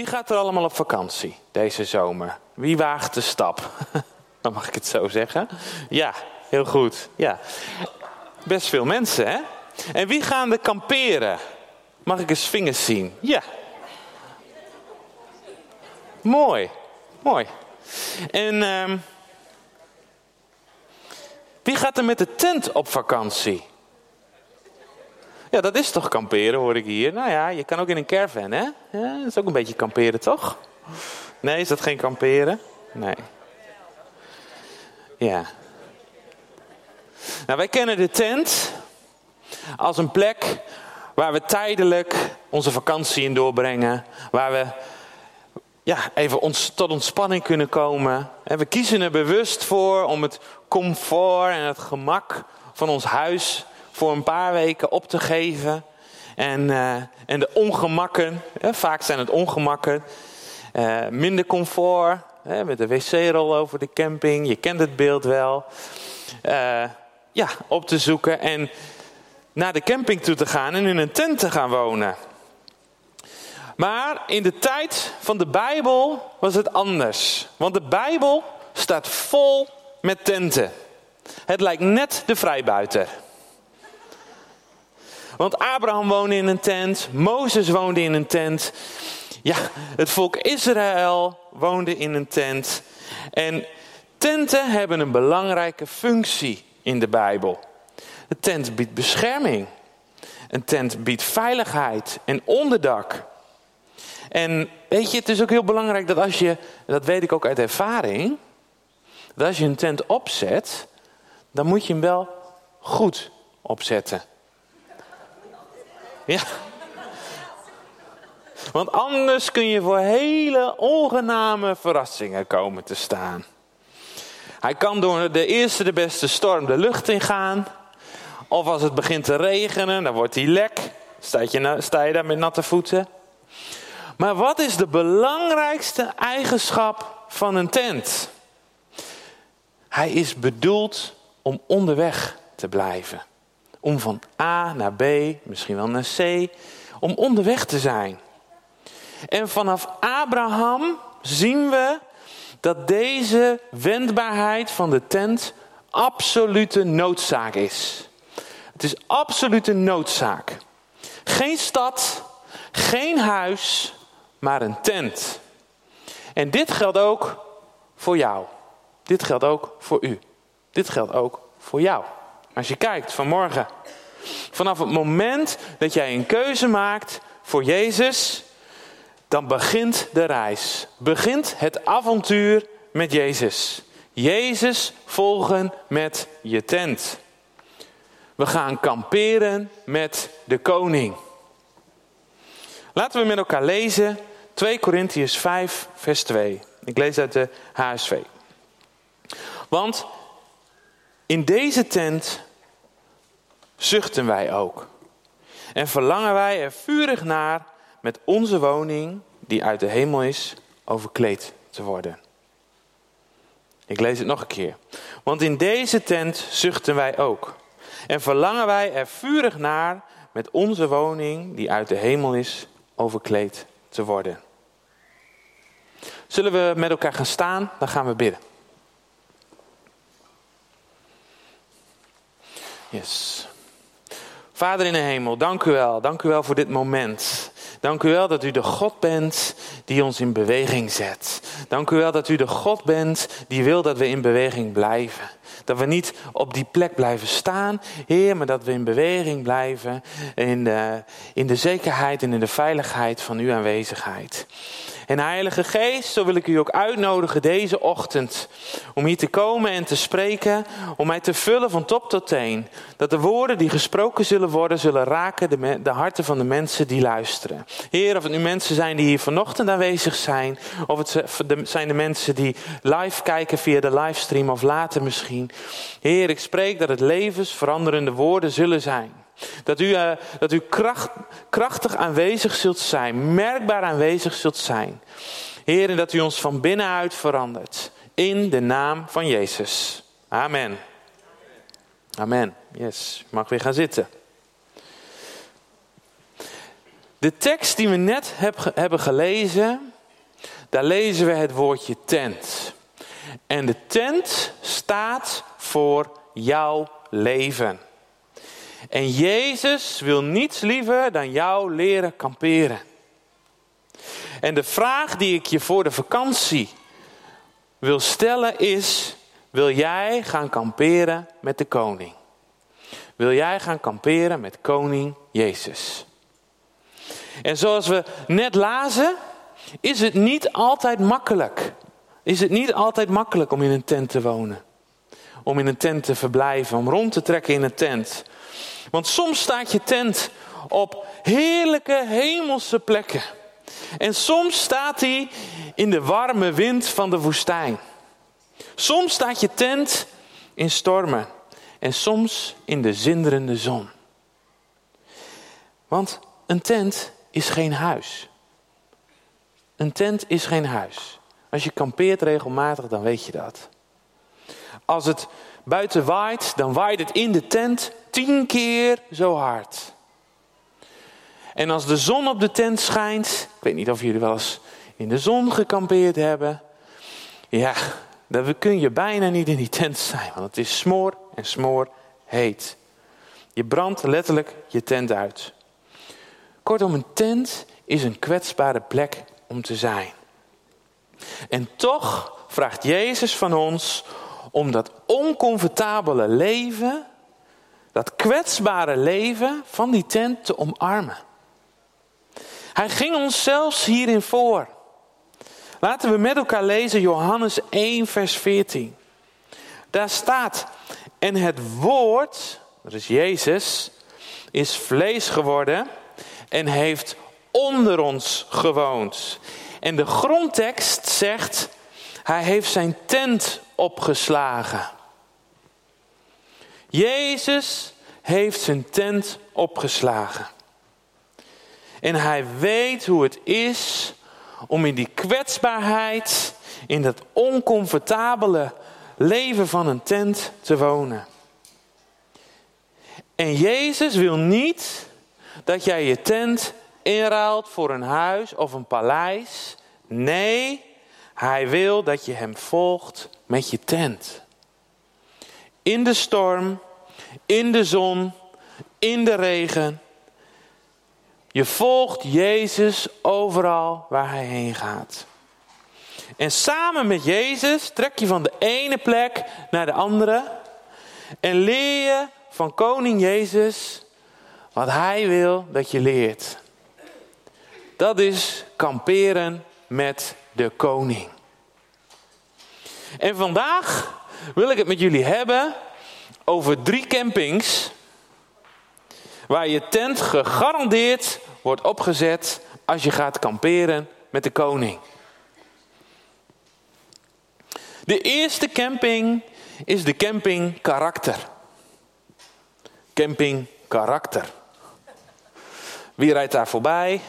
Wie gaat er allemaal op vakantie deze zomer? Wie waagt de stap? Dan mag ik het zo zeggen. Ja, heel goed. Ja. Best veel mensen, hè? En wie gaan er kamperen? Mag ik eens vingers zien? Ja. Mooi, mooi. En wie gaat er met de tent op vakantie? Ja, dat is toch kamperen, hoor ik hier. Nou ja, je kan ook in een caravan, hè? Ja, dat is ook een beetje kamperen, toch? Nee, is dat geen kamperen? Nee. Ja. Nou, wij kennen de tent als een plek waar we tijdelijk onze vakantie in doorbrengen. Waar we even tot ontspanning kunnen komen. En we kiezen er bewust voor om het comfort en het gemak van ons huis voor een paar weken op te geven. En de ongemakken, vaak zijn het ongemakken, minder comfort, met de wc-rol over de camping, je kent het beeld wel, op te zoeken en naar de camping toe te gaan en in een tent te gaan wonen. Maar in de tijd van de Bijbel was het anders. Want de Bijbel staat vol met tenten. Het lijkt net de vrijbuiter. Want Abraham woonde in een tent. Mozes woonde in een tent. Ja, het volk Israël woonde in een tent. En tenten hebben een belangrijke functie in de Bijbel. Een tent biedt bescherming. Een tent biedt veiligheid en onderdak. En weet je, het is ook heel belangrijk dat als je, dat weet ik ook uit ervaring, dat als je een tent opzet, dan moet je hem wel goed opzetten. Ja. Want anders kun je voor hele ongename verrassingen komen te staan. Hij kan door de eerste de beste storm de lucht in gaan. Of als het begint te regenen, dan wordt hij lek. Sta je daar met natte voeten. Maar wat is de belangrijkste eigenschap van een tent? Hij is bedoeld om onderweg te blijven. Om van A naar B, misschien wel naar C, om onderweg te zijn. En vanaf Abraham zien we dat deze wendbaarheid van de tent absolute noodzaak is. Het is absolute noodzaak. Geen stad, geen huis, maar een tent. En dit geldt ook voor jou. Dit geldt ook voor u. Dit geldt ook voor jou. Als je kijkt vanmorgen. Vanaf het moment dat jij een keuze maakt voor Jezus, dan begint de reis. Begint het avontuur met Jezus. Jezus volgen met je tent. We gaan kamperen met de Koning. Laten we met elkaar lezen 2 Korintiërs 5 vers 2. Ik lees uit de HSV. Want in deze tent zuchten wij ook. En verlangen wij er vurig naar met onze woning die uit de hemel is overkleed te worden. Ik lees het nog een keer. Want in deze tent zuchten wij ook. En verlangen wij er vurig naar met onze woning die uit de hemel is overkleed te worden. Zullen we met elkaar gaan staan? Dan gaan we bidden. Yes. Vader in de hemel, dank u wel. Dank u wel voor dit moment. Dank u wel dat u de God bent die ons in beweging zet. Dank u wel dat u de God bent die wil dat we in beweging blijven. Dat we niet op die plek blijven staan, Heer, maar dat we in beweging blijven. In de zekerheid en in de veiligheid van uw aanwezigheid. En Heilige Geest, zo wil ik u ook uitnodigen deze ochtend. Om hier te komen en te spreken. Om mij te vullen van top tot teen. Dat de woorden die gesproken zullen worden, zullen raken de harten van de mensen die luisteren. Heer, of het nu mensen zijn die hier vanochtend aanwezig zijn. Of het zijn de mensen die live kijken via de livestream of later misschien. Heer, ik spreek dat het levensveranderende woorden zullen zijn. Dat u krachtig aanwezig zult zijn, merkbaar aanwezig zult zijn. Heer, en dat u ons van binnenuit verandert. In de naam van Jezus. Amen. Amen. Yes, mag weer gaan zitten. De tekst die we net hebben gelezen daar lezen we het woordje tent. En de tent staat voor jouw leven. En Jezus wil niets liever dan jou leren kamperen. En de vraag die ik je voor de vakantie wil stellen is: wil jij gaan kamperen met de Koning? Wil jij gaan kamperen met Koning Jezus? En zoals we net lazen, is het niet altijd makkelijk. Is het niet altijd makkelijk om in een tent te wonen? Om in een tent te verblijven, om rond te trekken in een tent. Want soms staat je tent op heerlijke hemelse plekken. En soms staat hij in de warme wind van de woestijn. Soms staat je tent in stormen. En soms in de zinderende zon. Want een tent is geen huis. Een tent is geen huis. Als je kampeert regelmatig, dan weet je dat. Als het buiten waait, dan waait het in de tent 10 keer zo hard. En als de zon op de tent schijnt, ik weet niet of jullie wel eens in de zon gekampeerd hebben. Ja, dan kun je bijna niet in die tent zijn, want het is smoor en smoor heet. Je brandt letterlijk je tent uit. Kortom, een tent is een kwetsbare plek om te zijn. En toch vraagt Jezus van ons om dat oncomfortabele leven, dat kwetsbare leven van die tent te omarmen. Hij ging ons zelfs hierin voor. Laten we met elkaar lezen Johannes 1 vers 14. Daar staat: en het woord, dat is Jezus, is vlees geworden en heeft onder ons gewoond. En de grondtekst zegt: hij heeft zijn tent opgeslagen. Jezus heeft zijn tent opgeslagen. En hij weet hoe het is om in die kwetsbaarheid, in dat oncomfortabele leven van een tent te wonen. En Jezus wil niet dat jij je tent inruilt voor een huis of een paleis. Nee, hij wil dat je hem volgt met je tent. In de storm, in de zon, in de regen. Je volgt Jezus overal waar hij heen gaat. En samen met Jezus trek je van de ene plek naar de andere. En leer je van Koning Jezus wat hij wil dat je leert. Dat is kamperen met de Koning. En vandaag wil ik het met jullie hebben over 3 campings waar je tent gegarandeerd wordt opgezet als je gaat kamperen met de Koning. De eerste camping is de camping karakter. Camping karakter. Wie rijdt daar voorbij?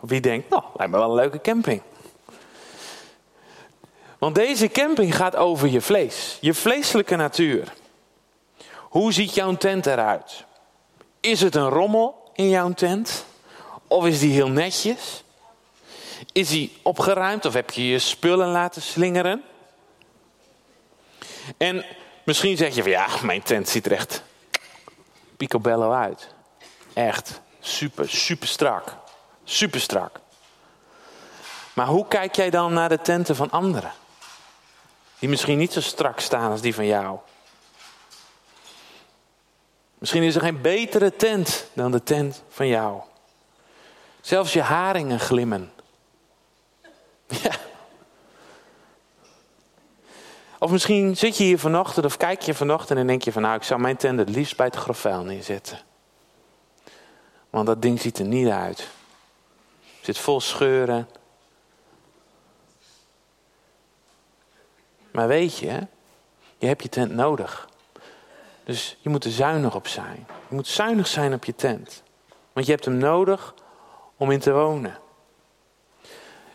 Wie denkt, nou, lijkt me wel een leuke camping. Want deze camping gaat over je vlees. Je vleeselijke natuur. Hoe ziet jouw tent eruit? Is het een rommel in jouw tent? Of is die heel netjes? Is die opgeruimd of heb je je spullen laten slingeren? En misschien zeg je van ja, mijn tent ziet er echt picobello uit. Echt super strak. Super strak. Maar hoe kijk jij dan naar de tenten van anderen? Die misschien niet zo strak staan als die van jou. Misschien is er geen betere tent dan de tent van jou. Zelfs je haringen glimmen. Ja. Of misschien zit je hier vanochtend of kijk je vanochtend en denk je van nou, ik zou mijn tent het liefst bij het grof vuil neerzetten. Want dat ding ziet er niet uit. Het zit vol scheuren. Maar weet je, je hebt je tent nodig. Dus je moet er zuinig op zijn. Je moet zuinig zijn op je tent. Want je hebt hem nodig om in te wonen.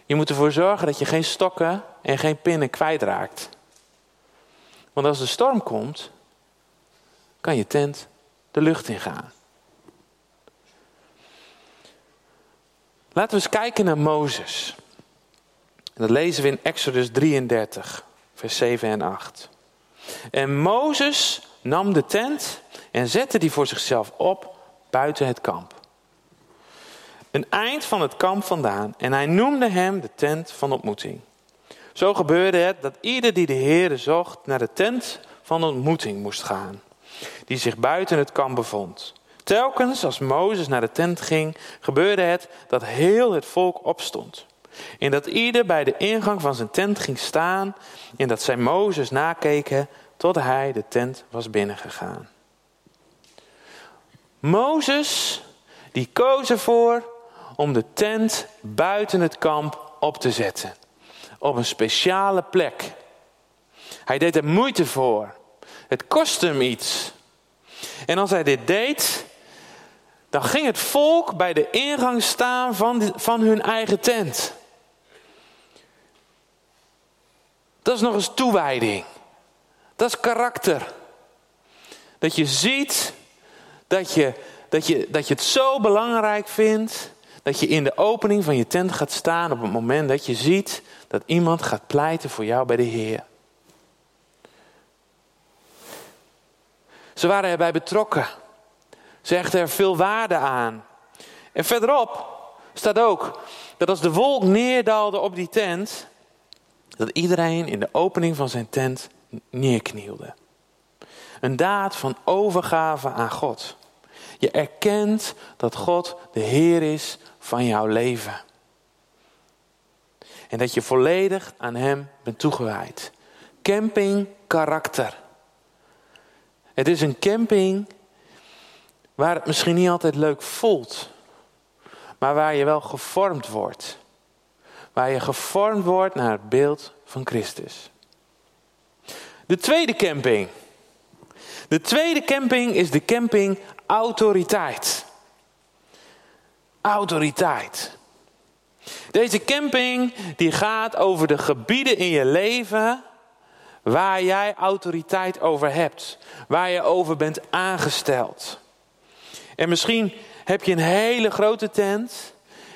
Je moet ervoor zorgen dat je geen stokken en geen pinnen kwijtraakt. Want als de storm komt, kan je tent de lucht in gaan. Laten we eens kijken naar Mozes. En dat lezen we in Exodus 33, vers 7 en 8. En Mozes nam de tent en zette die voor zichzelf op buiten het kamp. Een eind van het kamp vandaan. En hij noemde hem de tent van ontmoeting. Zo gebeurde het dat ieder die de Heere zocht naar de tent van ontmoeting moest gaan. Die zich buiten het kamp bevond. Telkens als Mozes naar de tent ging, gebeurde het dat heel het volk opstond. En dat ieder bij de ingang van zijn tent ging staan. En dat zij Mozes nakeken tot hij de tent was binnengegaan. Mozes, die koos ervoor om de tent buiten het kamp op te zetten. Op een speciale plek. Hij deed er moeite voor. Het kostte hem iets. En als hij dit deed, dan ging het volk bij de ingang staan van hun eigen tent. Dat is nog eens toewijding. Dat is karakter. Dat je ziet dat je het zo belangrijk vindt, dat je in de opening van je tent gaat staan op het moment dat je ziet dat iemand gaat pleiten voor jou bij de Heer. Ze waren erbij betrokken. Ze hechten er veel waarde aan. En verderop staat ook dat als de wolk neerdaalde op die tent, dat iedereen in de opening van zijn tent neerknielde. Een daad van overgave aan God. Je erkent dat God de Heer is van jouw leven. En dat je volledig aan Hem bent toegewijd. Camping karakter. Het is een camping waar het misschien niet altijd leuk voelt. Maar waar je wel gevormd wordt. Waar je gevormd wordt naar het beeld van Christus. De tweede camping. De tweede camping is de camping autoriteit. Autoriteit. Deze camping die gaat over de gebieden in je leven waar jij autoriteit over hebt. Waar je over bent aangesteld. En misschien heb je een hele grote tent.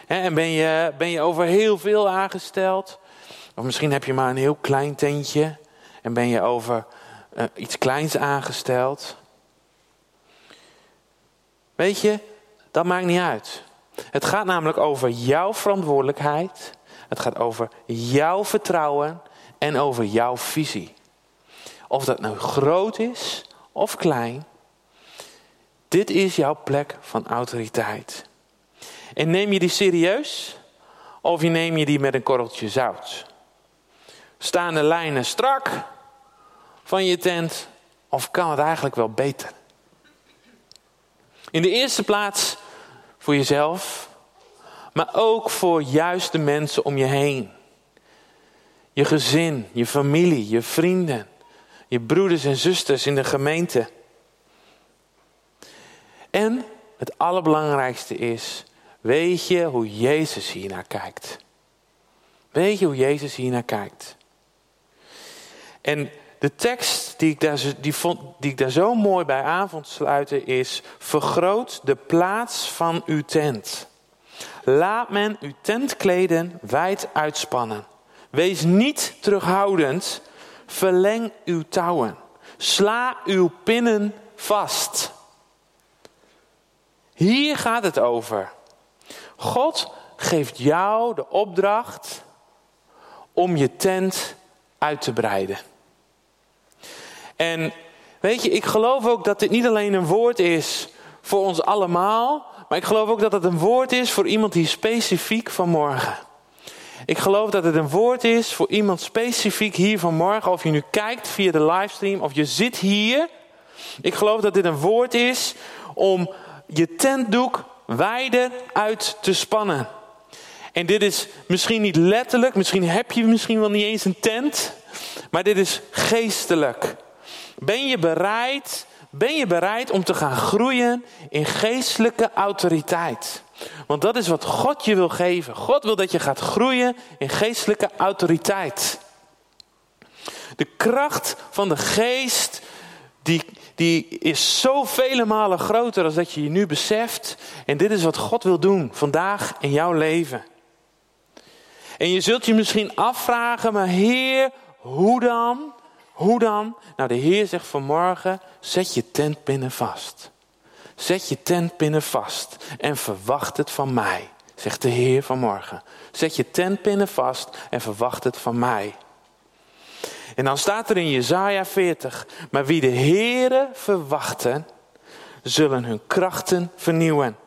En ben je over heel veel aangesteld. Of misschien heb je maar een heel klein tentje. En ben je over iets kleins aangesteld. Weet je, dat maakt niet uit. Het gaat namelijk over jouw verantwoordelijkheid. Het gaat over jouw vertrouwen en over jouw visie. Of dat nou groot is of klein. Dit is jouw plek van autoriteit. En neem je die serieus of neem je die met een korreltje zout? Staan de lijnen strak van je tent of kan het eigenlijk wel beter? In de eerste plaats voor jezelf, maar ook voor juist de mensen om je heen. Je gezin, je familie, je vrienden, je broeders en zusters in de gemeente. En het allerbelangrijkste is, weet je hoe Jezus hiernaar kijkt? Weet je hoe Jezus hiernaar kijkt? En de tekst die ik daar zo mooi bij aan vond sluiten is: vergroot de plaats van uw tent. Laat men uw tentkleden wijd uitspannen. Wees niet terughoudend. Verleng uw touwen. Sla uw pinnen vast. Hier gaat het over. God geeft jou de opdracht om je tent uit te breiden. En weet je, ik geloof ook dat dit niet alleen een woord is voor ons allemaal. Maar ik geloof ook dat het een woord is voor iemand hier specifiek vanmorgen. Ik geloof dat het een woord is voor iemand specifiek hier vanmorgen. Of je nu kijkt via de livestream of je zit hier. Ik geloof dat dit een woord is om je tentdoek wijder uit te spannen. En dit is misschien niet letterlijk. Misschien heb je misschien wel niet eens een tent. Maar dit is geestelijk. Ben je bereid om te gaan groeien in geestelijke autoriteit? Want dat is wat God je wil geven. God wil dat je gaat groeien in geestelijke autoriteit. De kracht van de geest die is zo vele malen groter dan dat je je nu beseft. En dit is wat God wil doen vandaag in jouw leven. En je zult je misschien afvragen, maar Heer, hoe dan? Hoe dan? Nou, de Heer zegt vanmorgen, zet je tentpinnen vast. Zet je tentpinnen vast en verwacht het van mij, zegt de Heer vanmorgen. Zet je tentpinnen vast en verwacht het van mij. En dan staat er in Jesaja 40, maar wie de Heere verwachten, zullen hun krachten vernieuwen.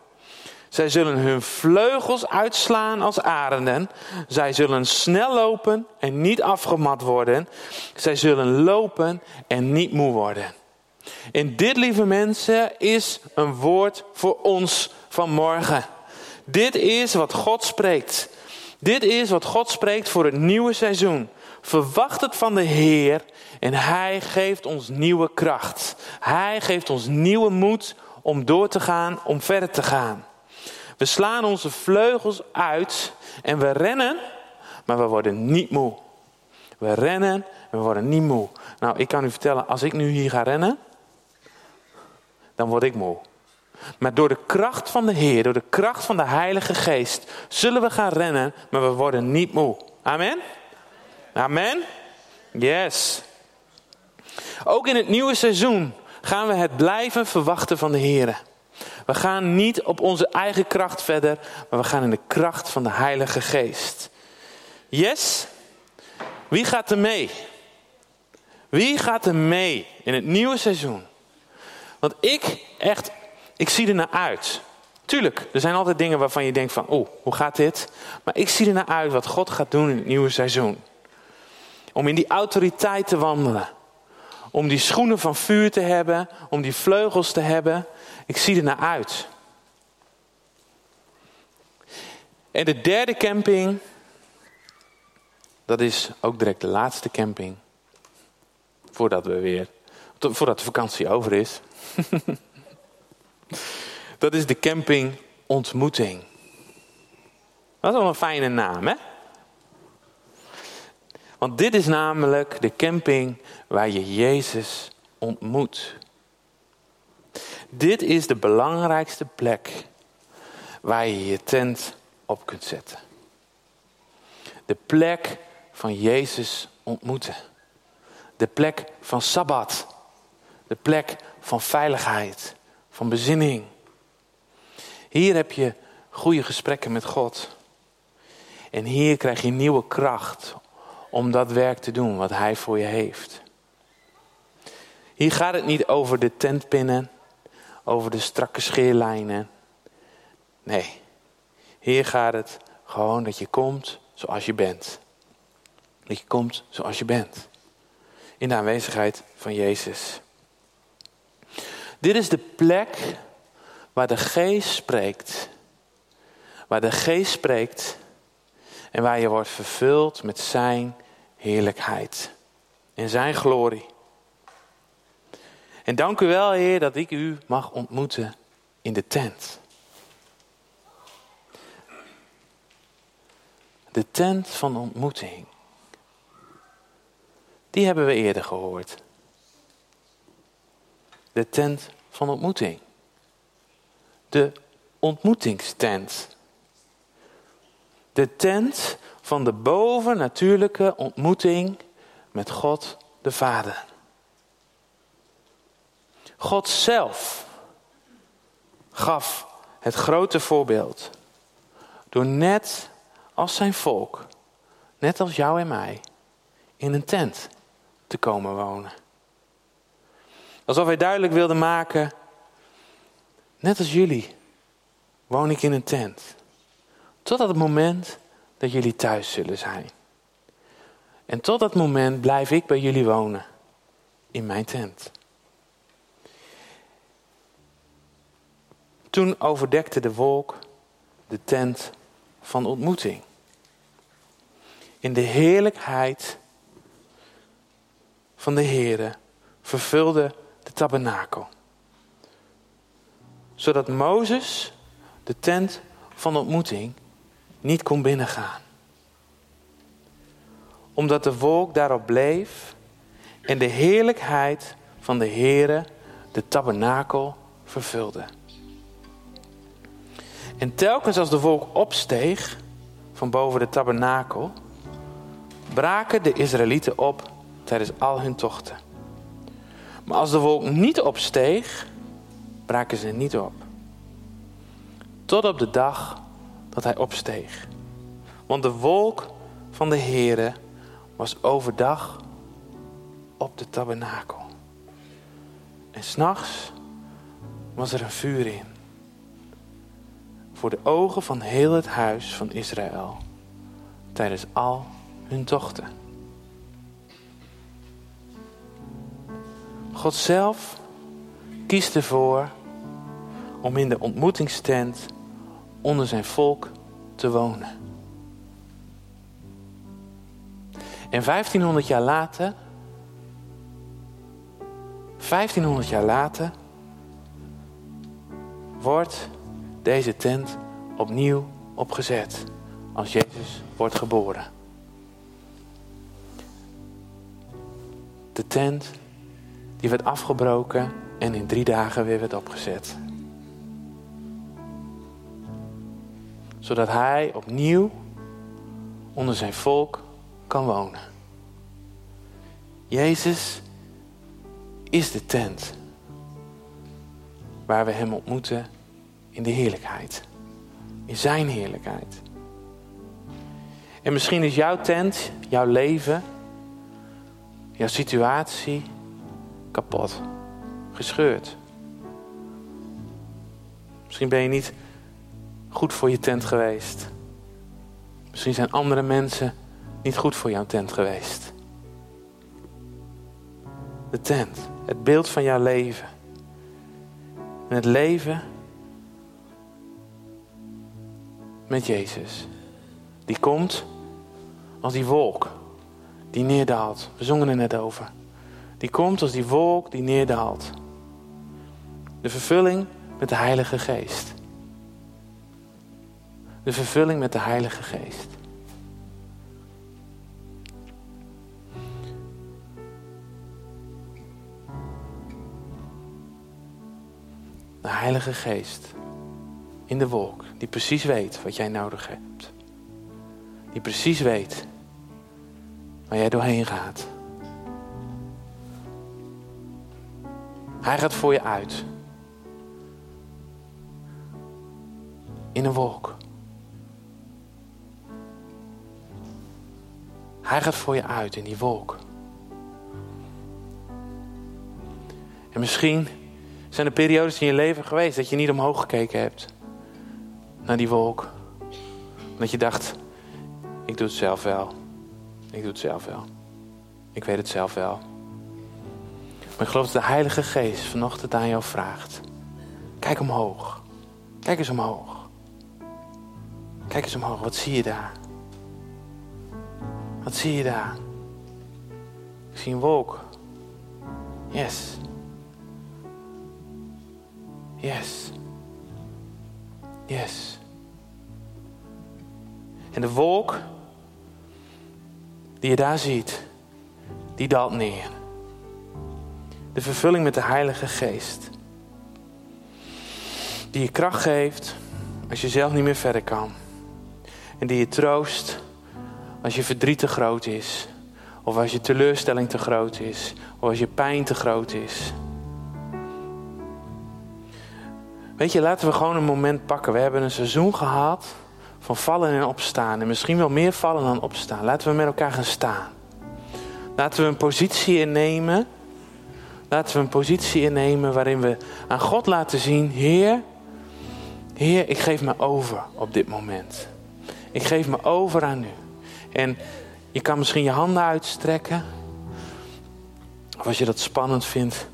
Zij zullen hun vleugels uitslaan als arenden. Zij zullen snel lopen en niet afgemat worden. Zij zullen lopen en niet moe worden. En dit, lieve mensen, is een woord voor ons vanmorgen. Dit is wat God spreekt. Dit is wat God spreekt voor het nieuwe seizoen. Verwacht het van de Heer en Hij geeft ons nieuwe kracht. Hij geeft ons nieuwe moed om door te gaan, om verder te gaan. We slaan onze vleugels uit en we rennen, maar we worden niet moe. We rennen en we worden niet moe. Nou, ik kan u vertellen, als ik nu hier ga rennen, dan word ik moe. Maar door de kracht van de Heer, door de kracht van de Heilige Geest, zullen we gaan rennen, maar we worden niet moe. Amen? Amen? Yes. Ook in het nieuwe seizoen gaan we het blijven verwachten van de Heer. We gaan niet op onze eigen kracht verder, maar we gaan in de kracht van de Heilige Geest. Yes? Wie gaat er mee? Wie gaat er mee in het nieuwe seizoen? Want ik zie er naar uit. Tuurlijk, er zijn altijd dingen waarvan je denkt van, hoe gaat dit? Maar ik zie er naar uit wat God gaat doen in het nieuwe seizoen. Om in die autoriteit te wandelen. Om die schoenen van vuur te hebben. Om die vleugels te hebben. Ik zie er naar uit. En de derde camping. Dat is ook direct de laatste camping. Voordat de vakantie over is. Dat is de camping ontmoeting. Dat is wel een fijne naam, hè? Want dit is namelijk de camping waar je Jezus ontmoet. Dit is de belangrijkste plek waar je je tent op kunt zetten. De plek van Jezus ontmoeten. De plek van Sabbat. De plek van veiligheid, van bezinning. Hier heb je goede gesprekken met God. En hier krijg je nieuwe kracht om dat werk te doen wat Hij voor je heeft. Hier gaat het niet over de tentpinnen, over de strakke scheerlijnen. Nee, hier gaat het gewoon dat je komt zoals je bent. Dat je komt zoals je bent. In de aanwezigheid van Jezus. Dit is de plek waar de Geest spreekt. Waar de Geest spreekt en waar je wordt vervuld met zijn heerlijkheid. En zijn glorie. En dank u wel, Heer, dat ik u mag ontmoeten in de tent. De tent van ontmoeting. Die hebben we eerder gehoord. De tent van ontmoeting. De ontmoetingstent. De tent van de bovennatuurlijke ontmoeting met God de Vader. God zelf gaf het grote voorbeeld. Door net als zijn volk, net als jou en mij, in een tent te komen wonen. Alsof hij duidelijk wilde maken, net als jullie woon ik in een tent. Totdat het moment dat jullie thuis zullen zijn. En tot dat moment blijf ik bij jullie wonen. In mijn tent. Toen overdekte de wolk de tent van ontmoeting. In de heerlijkheid van de Heere vervulde de tabernakel. Zodat Mozes de tent van ontmoeting niet kon binnengaan. Omdat de wolk daarop bleef en de heerlijkheid van de Heere de tabernakel vervulde. En telkens als de wolk opsteeg, van boven de tabernakel, braken de Israëlieten op tijdens al hun tochten. Maar als de wolk niet opsteeg, braken ze niet op. Tot op de dag dat hij opsteeg. Want de wolk van de Heere was overdag op de tabernakel. En 's nachts was er een vuur in. Voor de ogen van heel het huis van Israël. Tijdens al hun tochten. God zelf kiest ervoor om in de ontmoetingstent onder zijn volk te wonen. En 1500 jaar later wordt deze tent opnieuw opgezet als Jezus wordt geboren. De tent die werd afgebroken en in 3 dagen weer werd opgezet. Zodat hij opnieuw onder zijn volk kan wonen. Jezus is de tent waar we hem ontmoeten in de heerlijkheid. In zijn heerlijkheid. En misschien is jouw tent, jouw leven, jouw situatie kapot, gescheurd. Misschien ben je niet goed voor je tent geweest. Misschien zijn andere mensen niet goed voor jouw tent geweest. De tent, het beeld van jouw leven. En het leven met Jezus. Die komt als die wolk die neerdaalt. We zongen er net over. Die komt als die wolk die neerdaalt. De vervulling met de Heilige Geest. De vervulling met de Heilige Geest. De Heilige Geest in de wolk, die precies weet wat jij nodig hebt. Die precies weet waar jij doorheen gaat. Hij gaat voor je uit. In een wolk. Hij gaat voor je uit in die wolk. En misschien zijn er periodes in je leven geweest dat je niet omhoog gekeken hebt. Naar die wolk. Dat je dacht, ik doe het zelf wel. Ik weet het zelf wel. Maar ik geloof dat de Heilige Geest vanochtend aan jou vraagt. Kijk omhoog. Kijk eens omhoog. Kijk eens omhoog. Wat zie je daar? Wat zie je daar? Ik zie een wolk. Yes. Yes. Yes. En de wolk die je daar ziet, die daalt neer. De vervulling met de Heilige Geest. Die je kracht geeft als je zelf niet meer verder kan. En die je troost als je verdriet te groot is. Of als je teleurstelling te groot is. Of als je pijn te groot is. Weet je, laten we gewoon een moment pakken. We hebben een seizoen gehad van vallen en opstaan. En misschien wel meer vallen dan opstaan. Laten we met elkaar gaan staan. Laten we een positie innemen. Laten we een positie innemen waarin we aan God laten zien. Heer, ik geef me over op dit moment. Ik geef me over aan u. En je kan misschien je handen uitstrekken. Of als je dat spannend vindt,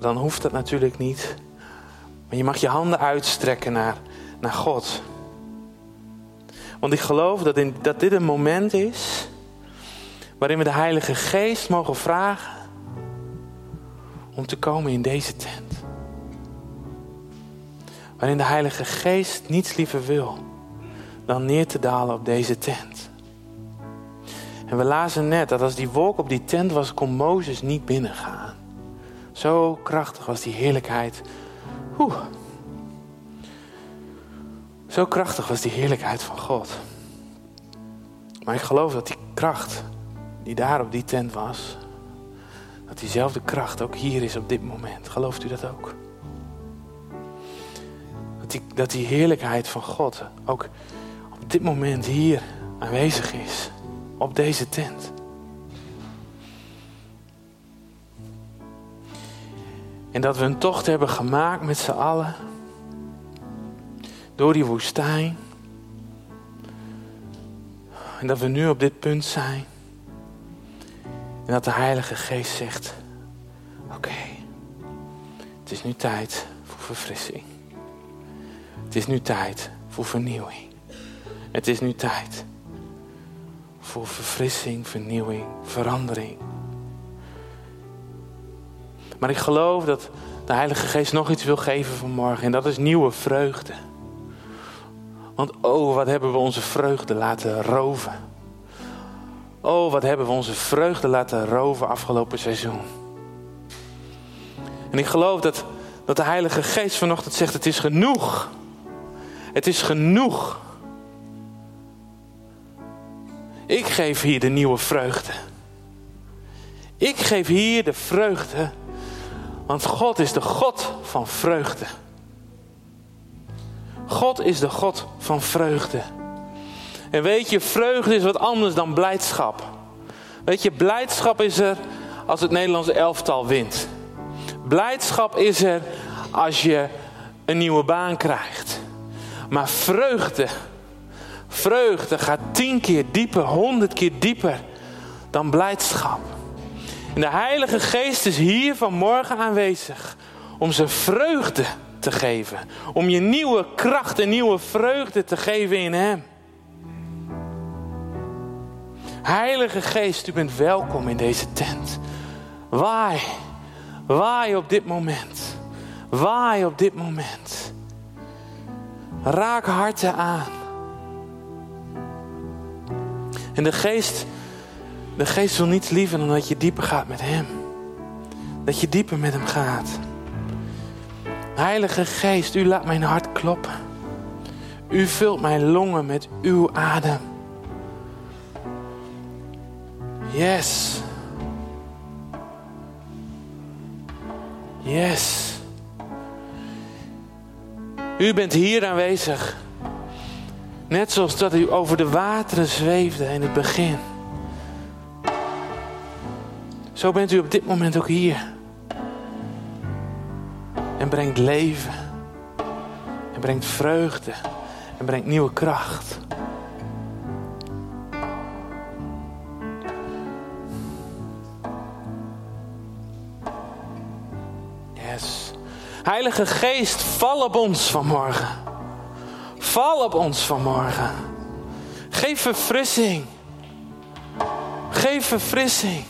dan hoeft dat natuurlijk niet. Maar je mag je handen uitstrekken naar God. Want ik geloof dat dit een moment is waarin we de Heilige Geest mogen vragen om te komen in deze tent. Waarin de Heilige Geest niets liever wil dan neer te dalen op deze tent. En we lazen net dat als die wolk op die tent was, kon Mozes niet binnengaan. Zo krachtig was die heerlijkheid. Zo krachtig was die heerlijkheid van God. Maar ik geloof dat die kracht die daar op die tent was, dat diezelfde kracht ook hier is op dit moment. Gelooft u dat ook? Dat die heerlijkheid van God ook op dit moment hier aanwezig is. Op deze tent. En dat we een tocht hebben gemaakt met z'n allen. Door die woestijn. En dat we nu op dit punt zijn. En dat de Heilige Geest zegt: Oké, het is nu tijd voor verfrissing. Het is nu tijd voor vernieuwing. Het is nu tijd voor verfrissing, vernieuwing, verandering. Maar ik geloof dat de Heilige Geest nog iets wil geven vanmorgen. En dat is nieuwe vreugde. Want wat hebben we onze vreugde laten roven. Wat hebben we onze vreugde laten roven afgelopen seizoen. En ik geloof dat de Heilige Geest vanochtend zegt: het is genoeg. Het is genoeg. Ik geef hier de nieuwe vreugde. Ik geef hier de vreugde. Want God is de God van vreugde. God is de God van vreugde. En weet je, vreugde is wat anders dan blijdschap. Weet je, blijdschap is er als het Nederlands elftal wint. Blijdschap is er als je een nieuwe baan krijgt. Maar vreugde gaat 10 keer dieper, 100 keer dieper dan blijdschap. En de Heilige Geest is hier vanmorgen aanwezig om zijn vreugde te geven. Om je nieuwe kracht en nieuwe vreugde te geven in Hem. Heilige Geest, u bent welkom in deze tent. Waai op dit moment. Waai op dit moment. Raak harten aan. En de geest wil niets liever dan dat je dieper gaat met Hem. Dat je dieper met Hem gaat. Heilige Geest, u laat mijn hart kloppen. U vult mijn longen met uw adem. Yes. Yes. U bent hier aanwezig. Net zoals dat u over de wateren zweefde in het begin. Zo bent u op dit moment ook hier. En brengt leven. En brengt vreugde. En brengt nieuwe kracht. Yes. Heilige Geest, val op ons vanmorgen. Val op ons vanmorgen. Geef verfrissing. Geef verfrissing.